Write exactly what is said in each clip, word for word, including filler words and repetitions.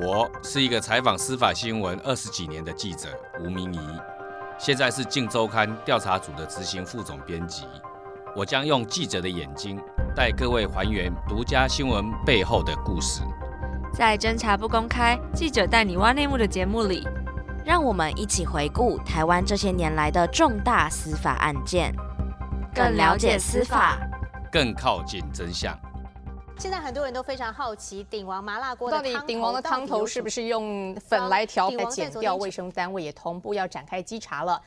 我是一个采访司法新闻二十几年的记者吴明仪，现在是《镜周刊》调查组的执行副总编辑。我将用记者的眼睛，带各位还原独家新闻背后的故事。在《侦查不公开，记者带你挖内幕》的节目里，让我们一起回顾台湾这些年来的重大司法案件，更了解司法，更靠近真相。现在很多人都非常好奇，鼎王麻辣锅的汤头到底鼎王的汤头是不是用粉来调？来检调卫生单位也同步要展开稽查了。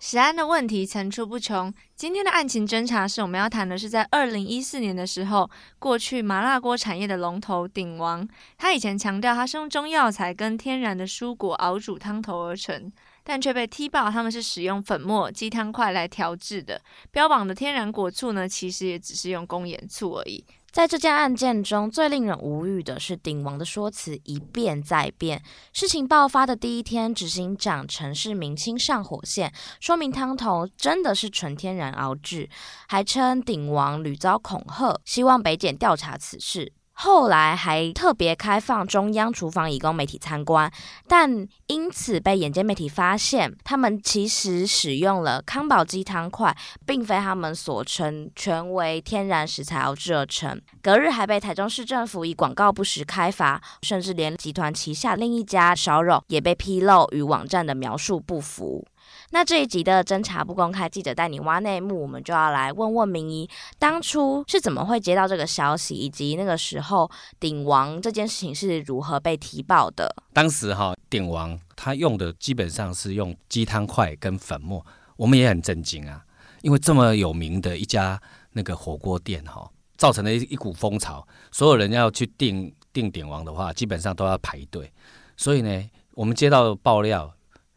食安的问题层出不穷。今天的案情侦查室，我们要谈的是在二零一四年的时候，过去麻辣锅产业的龙头鼎王，他以前强调他是用中药材跟天然的蔬果熬煮汤头而成，但却被踢爆他们是使用粉末、鸡汤块来调制的。标榜的天然果醋呢，其实也只是用工盐醋而已。在这件案件中，最令人无语的是鼎王的说辞一变再变。事情爆发的第一天，执行长陈世明亲上火线，说明汤头真的是纯天然熬制，还称鼎王屡遭恐吓，希望北检调查此事。后来还特别开放中央厨房以供媒体参观，但因此被眼见媒体发现，他们其实使用了康宝鸡汤块，并非他们所称全为天然食材熬制而成。隔日还被台中市政府以广告不实开罚，甚至连集团旗下另一家烧肉也被披露与网站的描述不符。那这一集的侦查不公开，记者带你挖内幕，我们就要来问问明仪，当初是怎么会接到这个消息，以及那个时候鼎王这件事情是如何被提报的？当时哈，鼎王他用的基本上是用鸡汤块跟粉末，我们也很震惊啊，因为这么有名的一家那个火锅店哈，造成了一股风潮，所有人要去订订鼎王的话，基本上都要排队，所以呢，我们接到的爆料。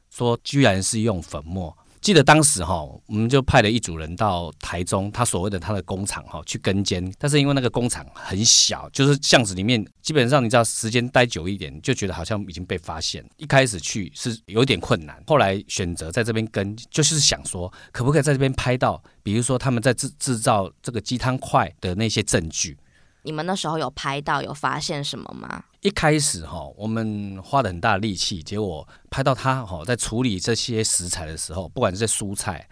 说居然是用粉末，记得当时、哦、我们就派了一组人到台中，他所谓的他的工厂、哦、去跟监，但是因为那个工厂很小，就是巷子里面，基本上你知道时间待久一点，就觉得好像已经被发现。一开始去是有点困难，后来选择在这边跟，就是想说可不可以在这边拍到，比如说他们在制造这个鸡汤块的那些证据。你们那时候有拍到有发现什么吗？一开始、哦、我们花了很大的力气，结果拍到他、哦、在处理这些食材的时候，不管是蔬菜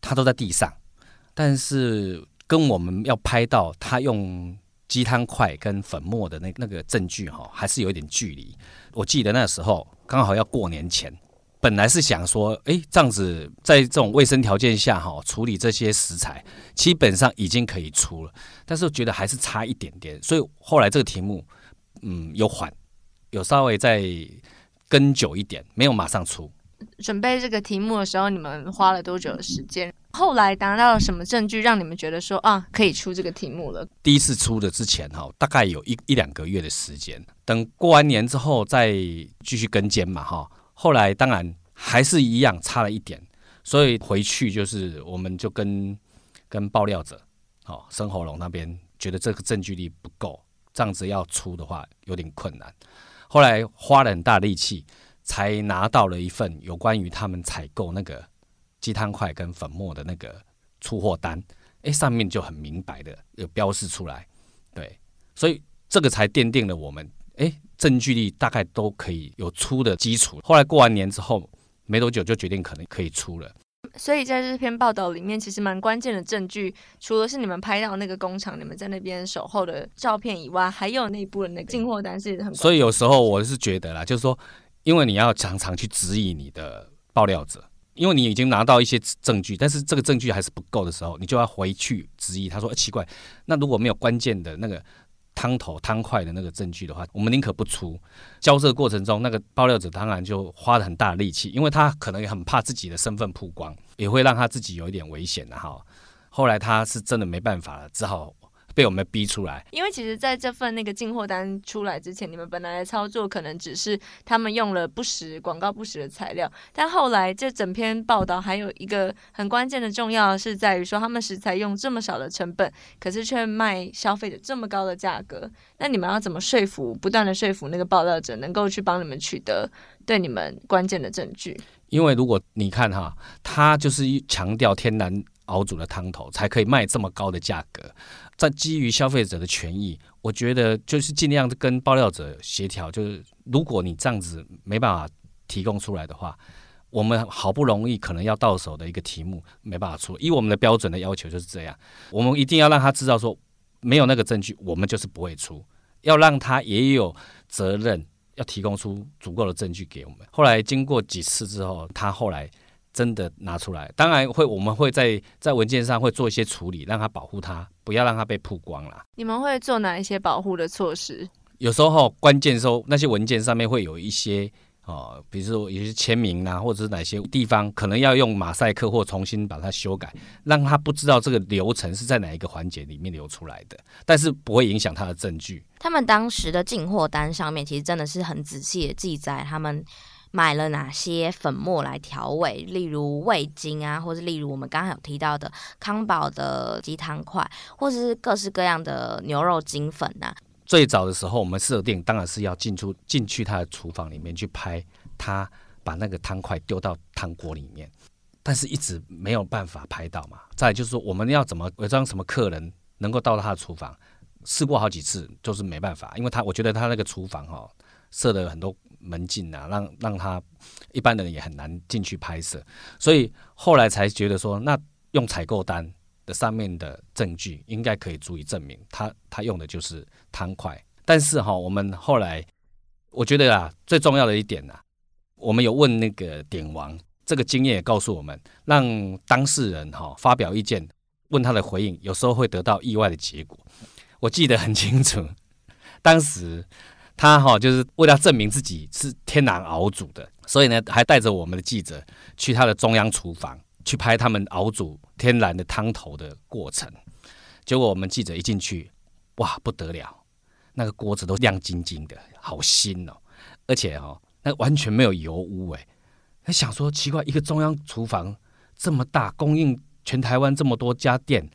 他都在地上，但是跟我们要拍到他用鸡汤块跟粉末的那个证据、哦、还是有一点距离。我记得那时候刚好要过年前，本来是想说诶，这样子在这种卫生条件下、哦、处理这些食材基本上已经可以出了，但是觉得还是差一点点，所以后来这个题目嗯，有缓，有稍微再跟久一点，没有马上出。准备这个题目的时候，你们花了多久的时间？后来拿到了什么证据，让你们觉得说啊，可以出这个题目了？第一次出的之前哈，大概有一一两个月的时间，等过完年之后再继续跟监嘛哈。后来当然还是一样差了一点，所以回去就是我们就跟跟爆料者，哦，生喉咙那边觉得这个证据力不够。这样子要出的话有点困难，后来花了很大力气才拿到了一份有关于他们采购那个鸡汤块跟粉末的那个出货单、欸、上面就很明白的有标示出来，对，所以这个才奠定了我们、欸、证据力大概都可以有出的基础。后来过完年之后没多久就决定可能可以出了。所以在这篇报道里面，其实蛮关键的证据，除了是你们拍到那个工厂，你们在那边守候的照片以外，还有内部的那个进货单是很。所以有时候我是觉得啦，就是说，因为你要常常去质疑你的爆料者，因为你已经拿到一些证据，但是这个证据还是不够的时候，你就要回去质疑。他说、欸、奇怪，那如果没有关键的那个汤头汤块的那个证据的话，我们宁可不出。交涉过程中，那个爆料者当然就花了很大的力气，因为他可能也很怕自己的身份曝光，也会让他自己有一点危险的哈。后来他是真的没办法了，只好被我们逼出来。因为其实在这份那个进货单出来之前，你们本来的操作可能只是他们用了不实广告不实的材料，但后来这整篇报道还有一个很关键的重要是在于说，他们食材用这么少的成本，可是却卖消费者这么高的价格。那你们要怎么说服，不断的说服那个报道者能够去帮你们取得对你们关键的证据？因为如果你看哈，他就是强调天然熬煮的汤头才可以卖这么高的价格。在基于消费者的权益，我觉得就是尽量跟爆料者协调，就是如果你这样子没办法提供出来的话，我们好不容易可能要到手的一个题目没办法出，以我们的标准的要求就是这样，我们一定要让他知道说没有那个证据我们就是不会出，要让他也有责任要提供出足够的证据给我们。后来经过几次之后，他后来真的拿出来，当然会我们会在在文件上会做一些处理，让他保护他，不要让他被曝光啦。你们会做哪一些保护的措施？有时候关键时候那些文件上面会有一些哦，比如说有些签名啊，或者是哪些地方可能要用马赛克或重新把它修改，让他不知道这个流程是在哪一个环节里面流出来的，但是不会影响他的证据。他们当时的进货单上面其实真的是很仔细的记载他们买了哪些粉末来调味，例如味精啊，或是例如我们刚刚有提到的康宝的鸡汤块，或是各式各样的牛肉精粉啊。最早的时候我们设定当然是要进出进去他的厨房里面去拍他把那个汤块丢到汤锅里面，但是一直没有办法拍到嘛。再来就是说我们要怎么伪装什么客人能够到他的厨房，试过好几次就是没办法，因为他我觉得他那个厨房哦设了很多门禁啊，让让他一般人也很难进去拍摄，所以后来才觉得说那用采购单的上面的证据应该可以足以证明 他, 他用的就是汤块。但是、哦、我们后来我觉得、啊、最重要的一点、啊、我们有问那个点王，这个经验也告诉我们让当事人、哦、发表意见，问他的回应有时候会得到意外的结果。我记得很清楚，当时他、哦、就是为了证明自己是天然熬煮的，所以呢还带着我们的记者去他的中央厨房去拍他们熬煮天然的汤头的过程。结果我们记者一进去，哇不得了，那个锅子都亮晶晶的，好新哦，而且哦那完全没有油污哎。他想说奇怪，一个中央厨房这么大，供应全台湾这么多家店，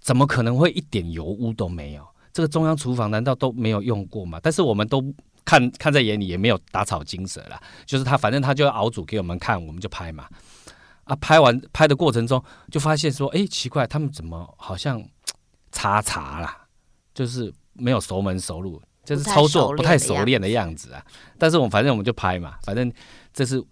怎么可能会一点油污都没有？这个中央厨房难道都没有用过吗？但是我们都看看在眼里，也没有打草惊蛇啦，就是他反正他就要熬煮给我们看，我们就拍嘛。啊、拍完拍的过程中就发现说哎，奇怪，他们怎么好像查查啦，就是没有熟门熟路，就是操作不太熟练的样子啊。但是我们反正我们就拍嘛，反正这是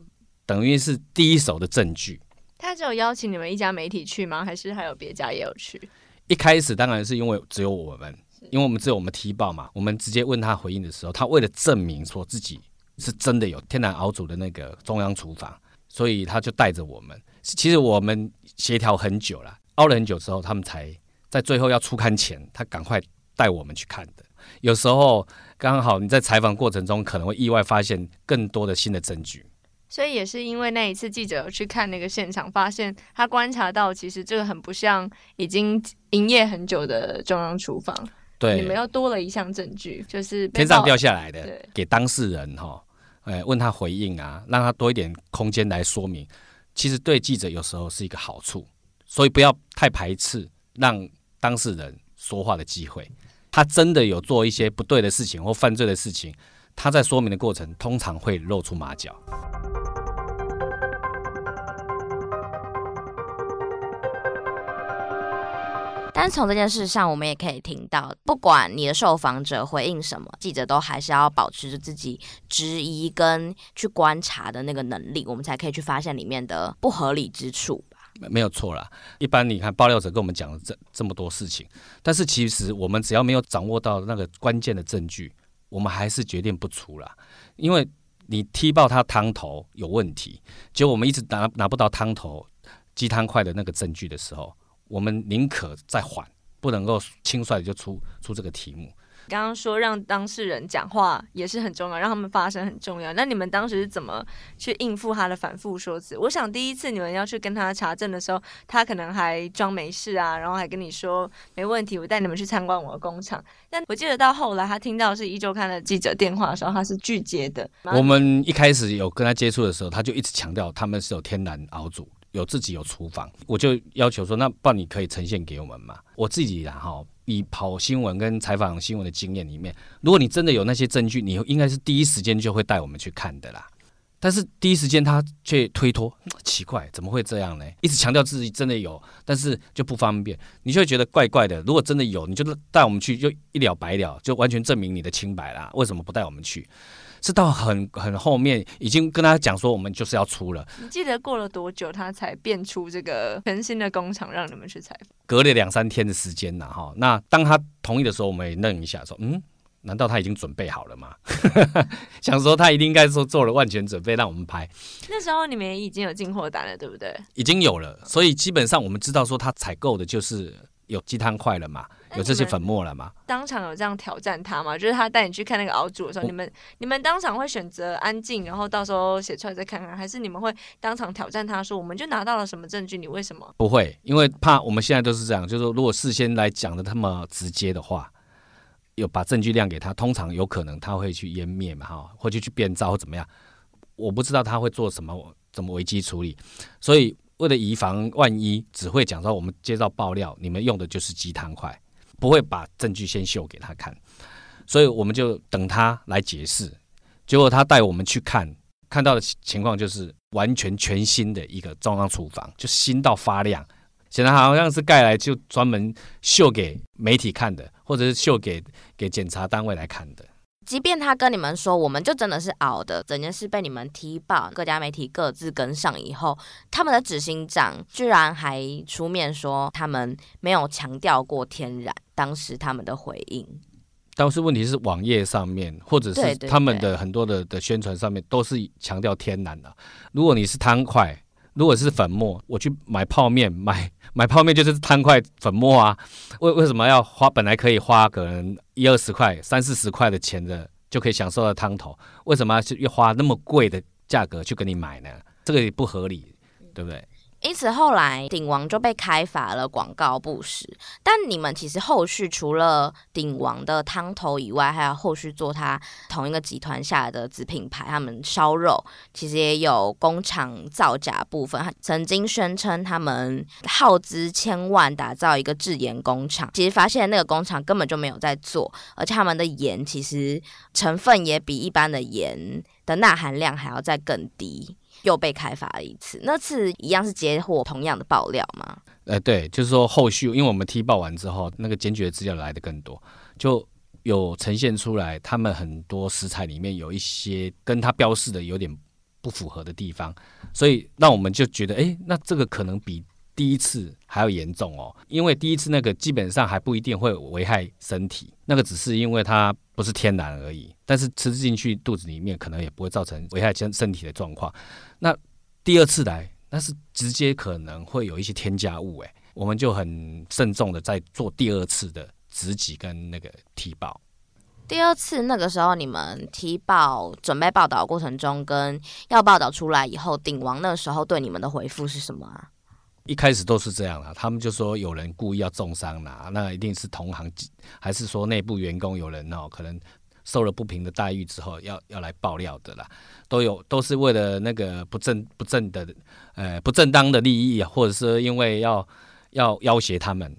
等于是第一手的证据。他只有邀请你们一家媒体去吗？还是还有别家也有去？一开始当然是因为只有我们，因为我们只有我们踢爆嘛，我们直接问他回应的时候，他为了证明说自己是真的有天然熬煮的那个中央厨房，所以他就带着我们。其实我们协调很久了，熬了很久之后，他们才在最后要出刊前，他赶快带我们去看的。有时候刚好你在采访过程中，可能会意外发现更多的新的证据。所以也是因为那一次记者有去看那个现场，发现他观察到，其实这个很不像已经营业很久的中央厨房。对，你们又多了一项证据，就是天上掉下来的，给当事人哈。哎，问他回应啊，让他多一点空间来说明，其实对记者有时候是一个好处，所以不要太排斥让当事人说话的机会。他真的有做一些不对的事情或犯罪的事情，他在说明的过程通常会露出马脚。但从这件事上我们也可以听到，不管你的受访者回应什么，记者都还是要保持着自己质疑跟去观察的那个能力，我们才可以去发现里面的不合理之处吧。没有错啦，一般你看爆料者跟我们讲了 这, 这么多事情，但是其实我们只要没有掌握到那个关键的证据，我们还是决定不出啦。因为你踢爆他汤头有问题，结果我们一直 拿, 拿不到汤头鸡汤块的那个证据的时候，我们宁可再缓，不能够轻率的就 出, 出这个题目。刚刚说让当事人讲话也是很重要，让他们发声很重要。那你们当时是怎么去应付他的反复说辞？我想第一次你们要去跟他查证的时候，他可能还装没事啊，然后还跟你说没问题，我带你们去参观我的工厂。但我记得到后来他听到是一周刊的记者电话的时候，他是拒接的。我们一开始有跟他接触的时候，他就一直强调他们是有天然熬煮，有自己有厨房。我就要求说，那不然你可以呈现给我们嘛。我自己啦哈，以跑新闻跟采访新闻的经验里面，如果你真的有那些证据，你应该是第一时间就会带我们去看的啦。但是第一时间他却推脱，奇怪，怎么会这样呢？一直强调自己真的有，但是就不方便，你就会觉得怪怪的。如果真的有，你就带我们去，就一了百了，就完全证明你的清白啦。为什么不带我们去？是到很很后面，已经跟他讲说我们就是要出了。你记得过了多久他才变出这个全新的工厂让你们去采访？隔了两三天的时间啦，那当他同意的时候，我们也愣一下说，嗯，难道他已经准备好了吗？想说他一定应该说做了万全准备让我们拍。那时候你们已经有进货单了对不对？已经有了，所以基本上我们知道说他采购的就是有鸡汤块了嘛，有这些粉末了嘛。当场有这样挑战他吗？就是他带你去看那个熬煮的时候，你们你们当场会选择安静，然后到时候写出来再看看，还是你们会当场挑战他说我们就拿到了什么证据，你为什么不会？因为怕我们现在都是这样，就是如果事先来讲的那么直接的话，有把证据亮给他，通常有可能他会去湮灭嘛，或者去变造或怎么样，我不知道他会做什么，怎么危机处理。所以为了以防万一，只会讲到我们接到爆料，你们用的就是鸡汤块，不会把证据先秀给他看。所以我们就等他来解释，结果他带我们去看，看到的情况就是完全全新的一个中央厨房，就新到发亮，显然好像是盖来就专门秀给媒体看的，或者是秀给给检察单位来看的。即便他跟你们说我们就真的是熬的，整件事被你们踢爆，各家媒体各自跟上以后，他们的执行长居然还出面说他们没有强调过天然，当时他们的回应，当时问题是网页上面或者是他们的很多 的, 的宣传上面都是强调天然的、啊、如果你是汤块，如果是粉末，我去买泡面，买买泡面就是摊块粉末啊，为为什么要花本来可以花可能一二十块三四十块的钱的就可以享受到汤头，为什么要花那么贵的价格去跟你买呢？这个也不合理，对不对？因此后来鼎王就被开罚了广告不实。但你们其实后续除了鼎王的汤头以外，还有后续做他同一个集团下的子品牌，他们烧肉其实也有工厂造假部分，曾经宣称他们耗资千万打造一个制盐工厂，其实发现那个工厂根本就没有在做，而且他们的盐其实成分也比一般的盐的钠含量还要再更低。又被开罚了一次，那次一样是接获同样的爆料吗？呃，对，就是说后续，因为我们踢爆完之后，那个检举的资料来的更多，就有呈现出来，他们很多食材里面有一些跟他标示的有点不符合的地方，所以让我们就觉得，哎，那这个可能比第一次还要严重哦，因为第一次那个基本上还不一定会危害身体，那个只是因为它不是天然而已，但是吃进去肚子里面可能也不会造成危害身体的状况。那第二次来，那是直接可能会有一些添加物，哎，我们就很慎重的在做第二次的直击跟那个踢爆。第二次那个时候，你们踢爆准备报道的过程中，跟要报道出来以后，鼎王那时候对你们的回复是什么啊？一开始都是这样啦，他们就说有人故意要重伤啦，那一定是同行，还是说内部员工有人哦，可能受了不平的待遇之后要要来爆料的啦，都有都是为了那个不正不正的呃不正当的利益，或者是因为要要要挟他们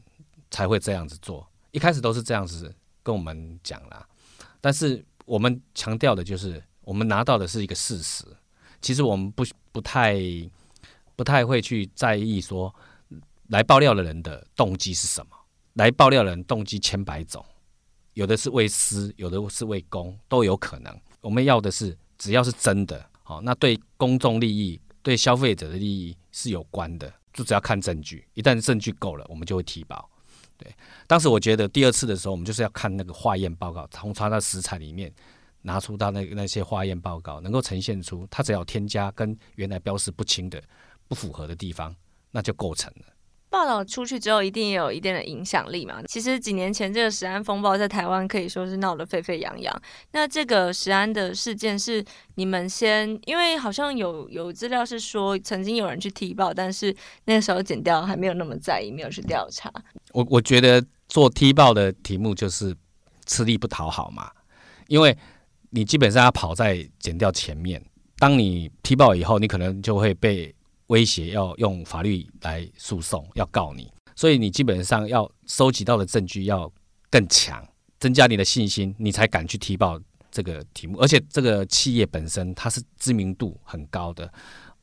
才会这样子做。一开始都是这样子跟我们讲啦，但是我们强调的就是我们拿到的是一个事实，其实我们不不太。不太会去在意说来爆料的人的动机是什么，来爆料的人动机千百种，有的是为私，有的是为公，都有可能。我们要的是只要是真的、哦、那对公众利益对消费者的利益是有关的，就只要看证据，一旦证据够了我们就会踢爆。对，当时我觉得第二次的时候我们就是要看那个化验报告，从它的食材里面拿出到 那, 那些化验报告能够呈现出它只要添加跟原来标示不清的不符合的地方，那就构成了。报道出去之后一定也有一定的影响力嘛。其实几年前这个食安风暴在台湾可以说是闹得沸沸扬扬，那这个食安的事件是你们先，因为好像有有资料是说曾经有人去踢爆，但是那个时候检调还没有那么在意，没有去调查。我我觉得做踢爆的题目就是吃力不讨好嘛，因为你基本上要跑在检调前面，当你踢爆以后你可能就会被威胁要用法律来诉讼，要告你，所以你基本上要收集到的证据要更强，增加你的信心，你才敢去踢爆这个题目，而且这个企业本身它是知名度很高的，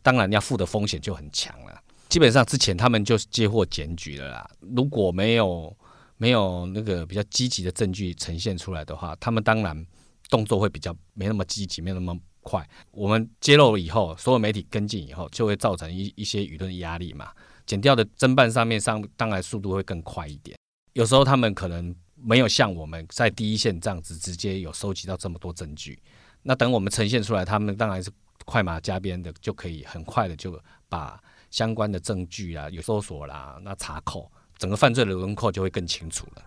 当然要付的风险就很强了。基本上之前他们就接获检举了啦，如果没有没有那个比较积极的证据呈现出来的话，他们当然动作会比较没那么积极，没那么快。我们揭露以后，所有媒体跟进以后，就会造成 一, 一些舆论压力嘛。检调的侦办上面上，当然速度会更快一点。有时候他们可能没有像我们在第一线这样子直接有收集到这么多证据，那等我们呈现出来，他们当然是快马加鞭的，就可以很快的就把相关的证据啊、有搜索啦、那查扣，整个犯罪的轮廓就会更清楚了。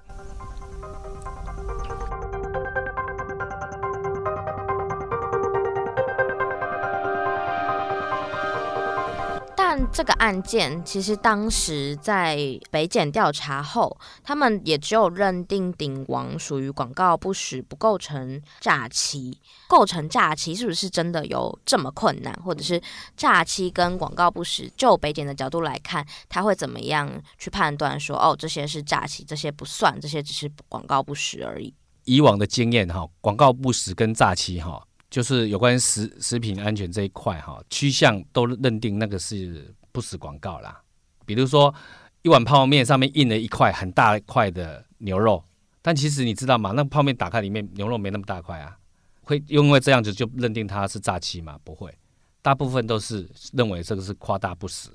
但这个案件其实当时在北检调查后，他们也只有认定鼎王属于广告不实，不构成诈欺。构成诈欺是不是真的有这么困难？或者是诈欺跟广告不实，就北检的角度来看，他会怎么样去判断说，哦，这些是诈欺，这些不算，这些只是广告不实而已？以往的经验，广告不实跟诈欺哈，就是有关 食, 食品安全这一块哈，趋向都认定那个是不实广告啦。比如说一碗泡面上面印了一块很大块的牛肉，但其实你知道吗？那泡面打开里面牛肉没那么大块啊，会因为这样子就认定它是诈欺吗？不会，大部分都是认为这个是夸大不实。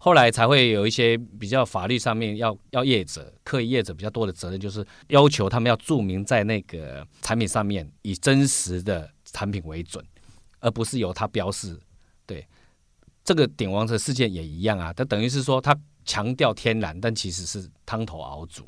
后来才会有一些比较法律上面要要业者、刻意业者比较多的责任，就是要求他们要注明在那个产品上面以真实的产品为准，而不是由他标示。对，这个鼎王的事件也一样啊，它等于是说他强调天然，但其实是汤头熬煮。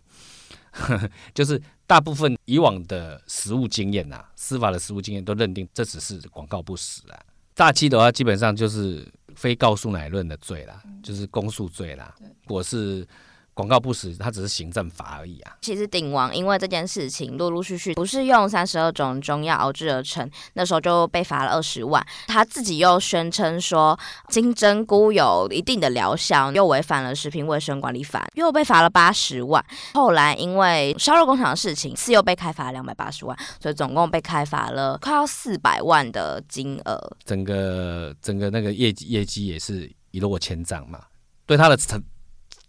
就是大部分以往的实务经验啊，司法的实务经验都认定这只是广告不实啊。诈欺的话，基本上就是非告诉乃论的罪啦，嗯、就是公诉罪啦。如果是广告不实，它只是行政法而已啊。其实鼎王因为这件事情，陆陆续续不是用三十二种中药熬制而成，那时候就被罚了二十万。他自己又宣称说金针菇有一定的疗效，又违反了食品卫生管理法，又被罚了八十万。后来因为烧肉工厂的事情，次又被开罚了两百八十万，所以总共被开罚了快要四百万的金额。整个整个那个业绩业绩也是一落千丈嘛，对他的成。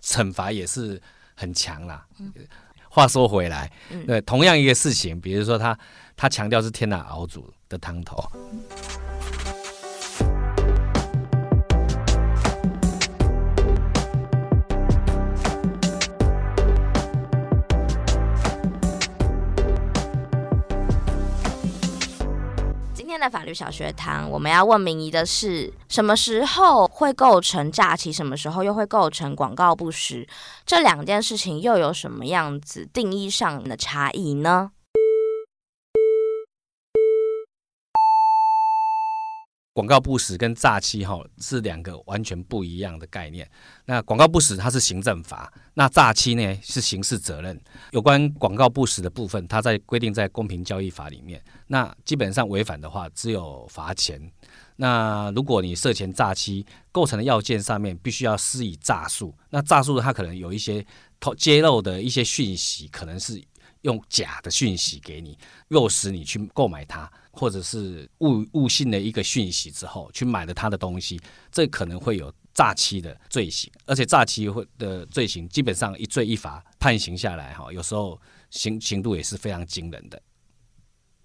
惩罚也是很强啦。嗯、话说回来，嗯、对同样一个事情，比如说他他强调是天然熬煮的汤头。嗯、今天的法律小学堂，我们要问明仪的是，什么时候会构成诈欺，什么时候又会构成广告不实？这两件事情又有什么样子定义上的差异呢？广告不实跟诈欺是两个完全不一样的概念。那广告不实它是行政法，那诈欺呢是刑事责任。有关广告不实的部分，它在规定在公平交易法里面。那基本上违反的话，只有罚钱。那如果你涉嫌诈欺，构成的要件上面必须要施以诈术。那诈术它可能有一些揭露的一些讯息，可能是用假的讯息给你，诱使你去购买它，或者是 误, 误信了一个讯息之后去买了它的东西，这可能会有诈欺的罪行。而且诈欺的罪行基本上一罪一罚判刑下来，有时候 刑, 刑度也是非常惊人的。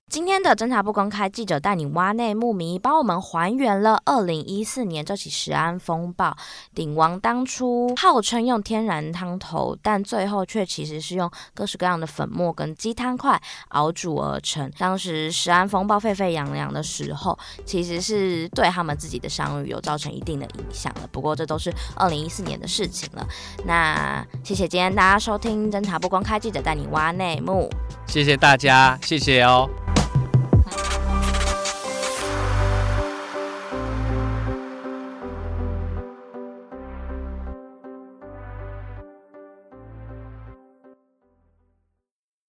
今天的侦查不公开，记者带你挖内幕迷，帮我们还原了二零一四年这起食安风暴。鼎王当初号称用天然汤头，但最后却其实是用各式各样的粉末跟鸡汤块熬煮而成。当时食安风暴沸沸扬扬的时候，其实是对他们自己的商誉有造成一定的影响了。不过这都是二零一四年的事情了。那谢谢今天大家收听侦查不公开，记者带你挖内幕，谢谢大家，谢谢哦。